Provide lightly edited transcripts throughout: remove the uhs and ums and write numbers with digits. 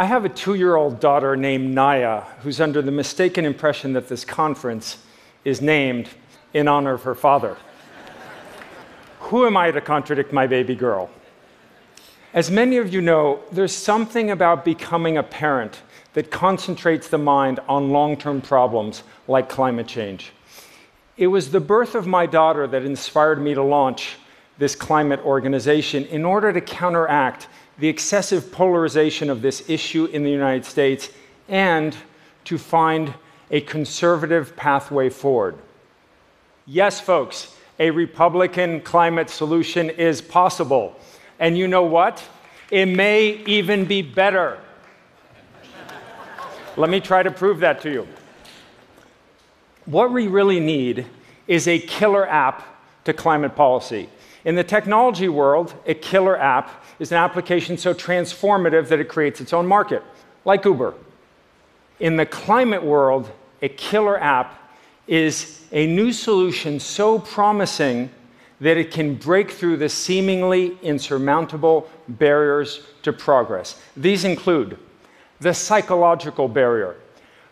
I have a 2-year-old daughter named Naya, who's under the mistaken impression that this conference is named in honor of her father. Who am I to contradict my baby girl? As many of you know, there's something about becoming a parent that concentrates the mind on long-term problems like climate change. It was the birth of my daughter that inspired me to launch this climate organization in order to counteract the excessive polarization of this issue in the United States and to find a conservative pathway forward. Yes, folks, a Republican climate solution is possible. And you know what? It may even be better. Let me try to prove that to you. What we really need is a killer app to climate policy. In the technology world, a killer app is an application so transformative that it creates its own market, like Uber. In the climate world, a killer app is a new solution so promising that it can break through the seemingly insurmountable barriers to progress. These include the psychological barrier.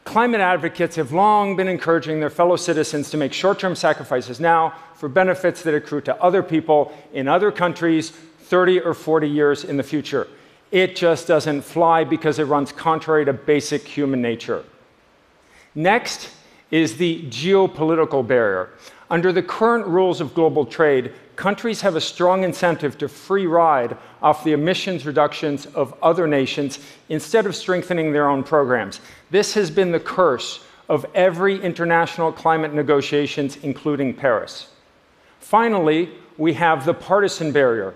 Climate advocates have long been encouraging their fellow citizens to make short-term sacrifices now for benefits that accrue to other people in other countries 30 or 40 years in the future. It just doesn't fly because it runs contrary to basic human nature. Next is the geopolitical barrier. Under the current rules of global trade, countries have a strong incentive to free ride off the emissions reductions of other nations instead of strengthening their own programs. This has been the curse of every international climate negotiations, including Paris. Finally, we have the partisan barrier.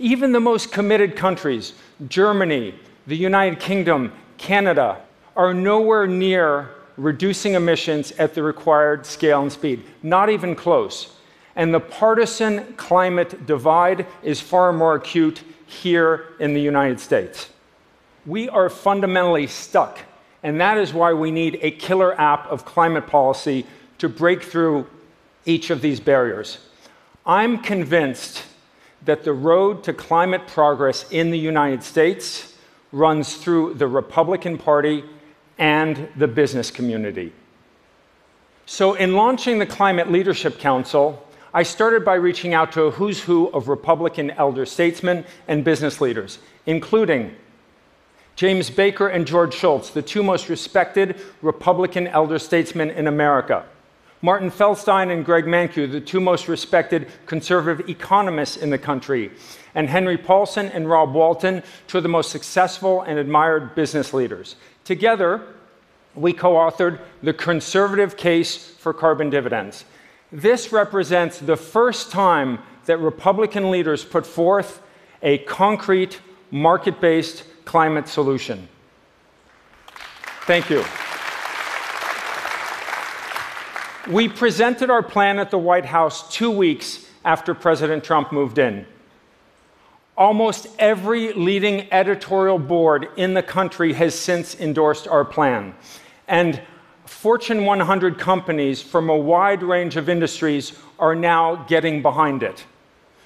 Even the most committed countries, Germany, the United Kingdom, Canada, are nowhere near reducing emissions at the required scale and speed. Not even close. And the partisan climate divide is far more acute here in the United States. We are fundamentally stuck, and that is why we need a killer app of climate policy to break through each of these barriers. I'm convinced that the road to climate progress in the United States runs through the Republican Party and the business community. So in launching the Climate Leadership Council, I started by reaching out to a who's who of Republican elder statesmen and business leaders, including James Baker and George Shultz, the two most respected Republican elder statesmen in America, Martin Feldstein and Greg Mankiw, the two most respected conservative economists in the country, and Henry Paulson and Rob Walton, two of the most successful and admired business leaders. Together, we co-authored The Conservative Case for Carbon Dividends. This represents the first time that Republican leaders put forth a concrete, market-based climate solution. Thank you. We presented our plan at the White House 2 weeks after President Trump moved in. Almost every leading editorial board in the country has since endorsed our plan. And Fortune 100 companies from a wide range of industries are now getting behind it.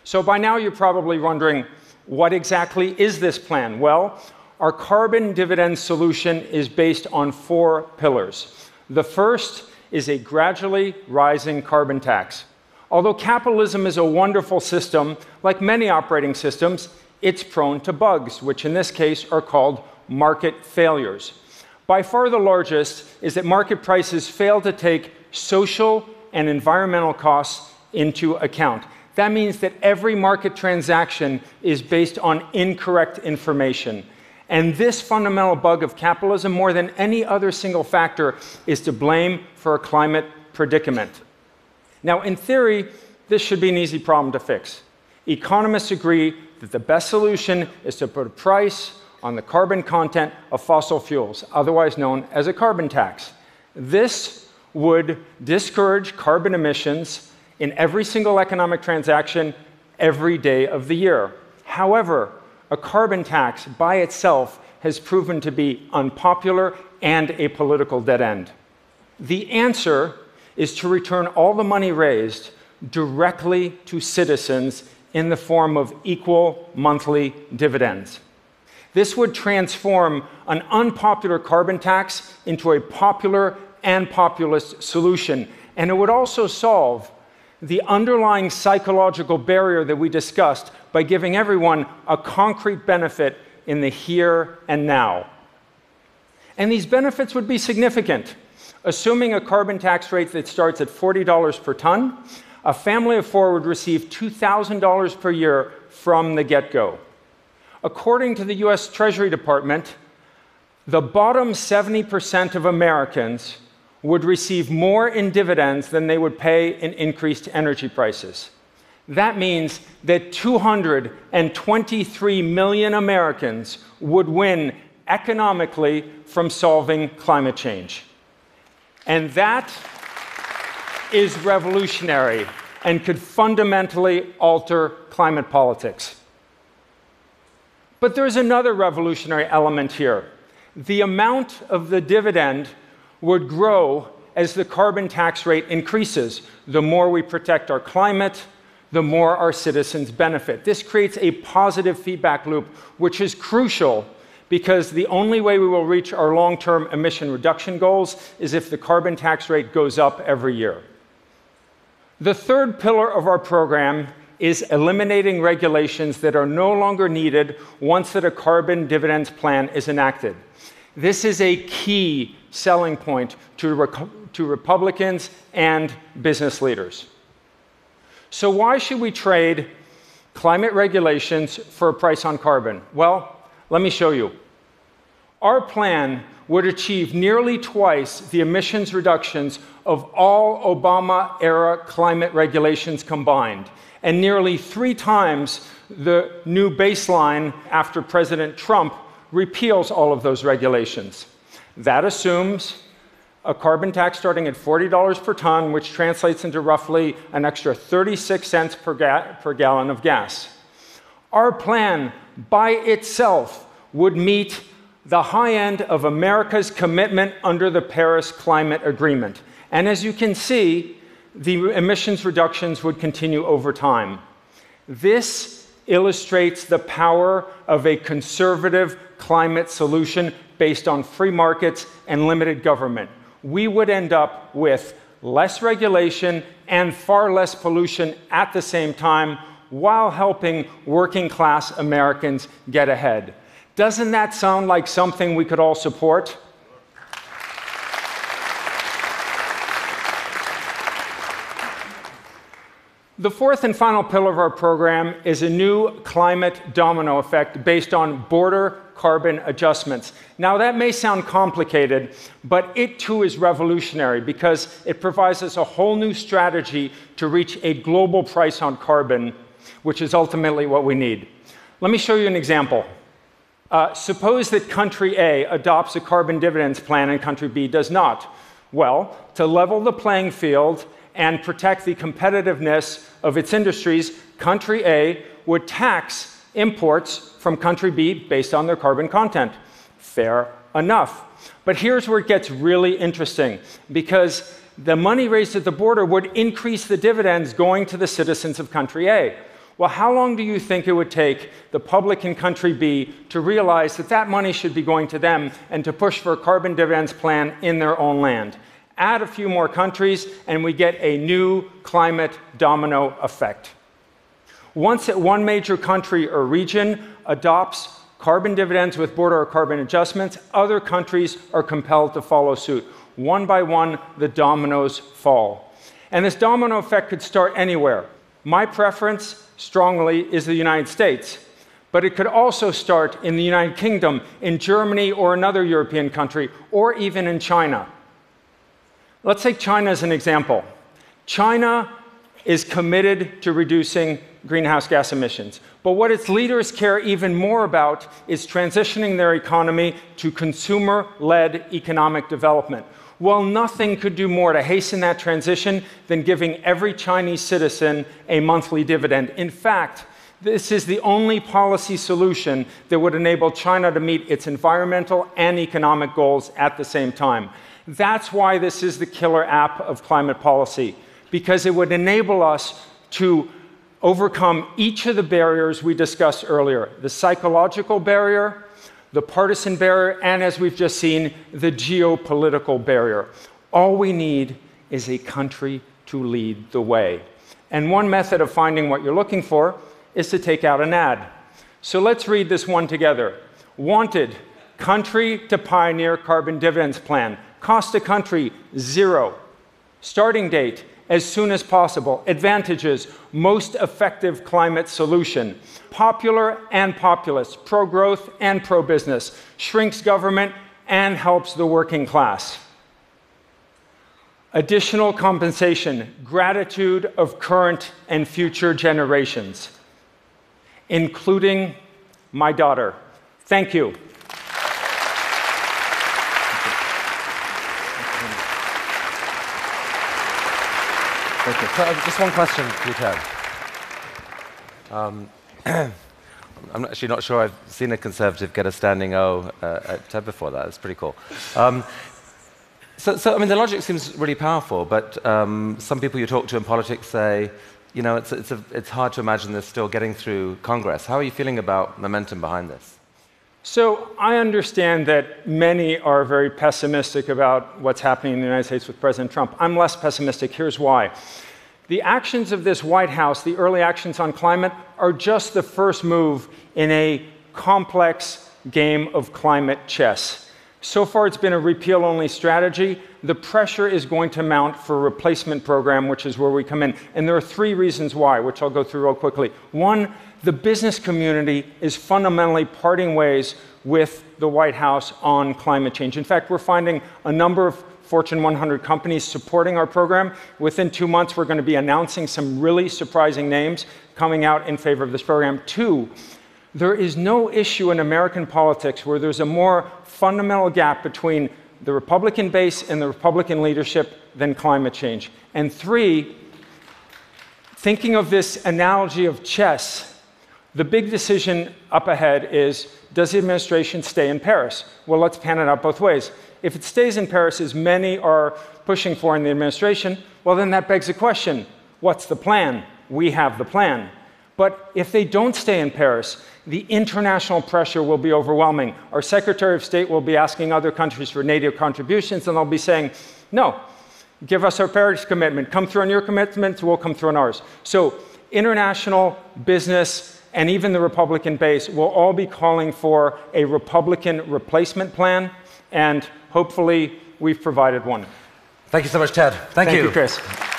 So by now you're probably wondering, what exactly is this plan? Well, our carbon dividend solution is based on 4 pillars. The first is a gradually rising carbon tax. Although capitalism is a wonderful system, like many operating systems, it's prone to bugs, which in this case are called market failures. By far the largest is that market prices fail to take social and environmental costs into account. That means that every market transaction is based on incorrect information. And this fundamental bug of capitalism, more than any other single factor, is to blame for a climate predicament. Now, in theory, this should be an easy problem to fix. Economists agree that the best solution is to put a price on the carbon content of fossil fuels, otherwise known as a carbon tax. This would discourage carbon emissions in every single economic transaction every day of the year. However, a carbon tax by itself has proven to be unpopular and a political dead end. The answer is to return all the money raised directly to citizens in the form of equal monthly dividends. This would transform an unpopular carbon tax into a popular and populist solution. And it would also solve the underlying psychological barrier that we discussed by giving everyone a concrete benefit in the here and now. And these benefits would be significant. Assuming a carbon tax rate that starts at $40 per ton, a family of four would receive $2,000 per year from the get-go. According to the US Treasury Department, the bottom 70% of Americans would receive more in dividends than they would pay in increased energy prices. That means that 223 million Americans would win economically from solving climate change. And that is revolutionary and could fundamentally alter climate politics. But there's another revolutionary element here. The amount of the dividend would grow as the carbon tax rate increases. The more we protect our climate, the more our citizens benefit. This creates a positive feedback loop, which is crucial because the only way we will reach our long-term emission reduction goals is if the carbon tax rate goes up every year. The third pillar of our program is eliminating regulations that are no longer needed once that a carbon dividends plan is enacted. This is a key selling point to Republicans and business leaders. So why should we trade climate regulations for a price on carbon? Well, let me show you. Our plan would achieve nearly twice the emissions reductions of all Obama-era climate regulations combined, and nearly 3 times the new baseline after President Trump repeals all of those regulations. That assumes a carbon tax starting at $40 per ton, which translates into roughly an extra 36 cents per gallon of gas. Our plan by itself would meet the high end of America's commitment under the Paris Climate Agreement. And as you can see, the emissions reductions would continue over time. This illustrates the power of a conservative climate solution based on free markets and limited government. We would end up with less regulation and far less pollution at the same time, while helping working-class Americans get ahead. Doesn't that sound like something we could all support? The fourth and final pillar of our program is a new climate domino effect based on border carbon adjustments. Now, that may sound complicated, but it too is revolutionary because it provides us a whole new strategy to reach a global price on carbon, which is ultimately what we need. Let me show you an example. Suppose that country A adopts a carbon dividends plan and country B does not. Well, to level the playing field and protect the competitiveness of its industries, country A would tax imports from country B based on their carbon content. Fair enough. But here's where it gets really interesting, because the money raised at the border would increase the dividends going to the citizens of country A. Well, how long do you think it would take the public in country B to realize that that money should be going to them and to push for a carbon dividends plan in their own land? Add a few more countries, and we get a new climate domino effect. Once one major country or region adopts carbon dividends with border or carbon adjustments, other countries are compelled to follow suit. One by one, the dominoes fall. And this domino effect could start anywhere. My preference, strongly, is the United States. But it could also start in the United Kingdom, in Germany or another European country, or even in China. Let's take China as an example. China is committed to reducing greenhouse gas emissions. But what its leaders care even more about is transitioning their economy to consumer-led economic development. Well, nothing could do more to hasten that transition than giving every Chinese citizen a monthly dividend. In fact, this is the only policy solution that would enable China to meet its environmental and economic goals at the same time. That's why this is the killer app of climate policy, because it would enable us to overcome each of the barriers we discussed earlier: the psychological barrier, the partisan barrier, and as we've just seen, the geopolitical barrier. All we need is a country to lead the way. And one method of finding what you're looking for is to take out an ad. So let's read this one together. Wanted, country to pioneer carbon dividends plan. Cost to country, zero. Starting date, as soon as possible. Advantages, most effective climate solution. Popular and populist, pro-growth and pro-business. Shrinks government and helps the working class. Additional compensation, gratitude of current and future generations, including my daughter. Thank you. Thank you. So, just one question for you, Ted. I'm actually not sure I've seen a Conservative get a standing O at Ted before that. It's pretty cool. So, I mean, the logic seems really powerful, but some people you talk to in politics say, you know, it's hard to imagine this still getting through Congress. How are you feeling about momentum behind this? So I understand that many are very pessimistic about what's happening in the United States with President Trump. I'm less pessimistic. Here's why. The actions of this White House, the early actions on climate, are just the first move in a complex game of climate chess. So far, it's been a repeal-only strategy. The pressure is going to mount for a replacement program, which is where we come in. And there are three reasons why, which I'll go through real quickly. One, the business community is fundamentally parting ways with the White House on climate change. In fact, we're finding a number of Fortune 100 companies supporting our program. Within 2 months, we're going to be announcing some really surprising names coming out in favor of this program. Two, there is no issue in American politics where there's a more fundamental gap between the Republican base and the Republican leadership than climate change. And three, thinking of this analogy of chess, the big decision up ahead is, does the administration stay in Paris? Well, let's pan it out both ways. If it stays in Paris, as many are pushing for in the administration, well, then that begs the question, what's the plan? We have the plan. But if they don't stay in Paris, the international pressure will be overwhelming. Our Secretary of State will be asking other countries for NATO contributions, and they'll be saying, no, give us our Paris commitment. Come through on your commitments, we'll come through on ours. So international, business, and even the Republican base will all be calling for a Republican replacement plan, and hopefully we've provided one. Thank you so much, Ted. Thank you. Thank you, Chris.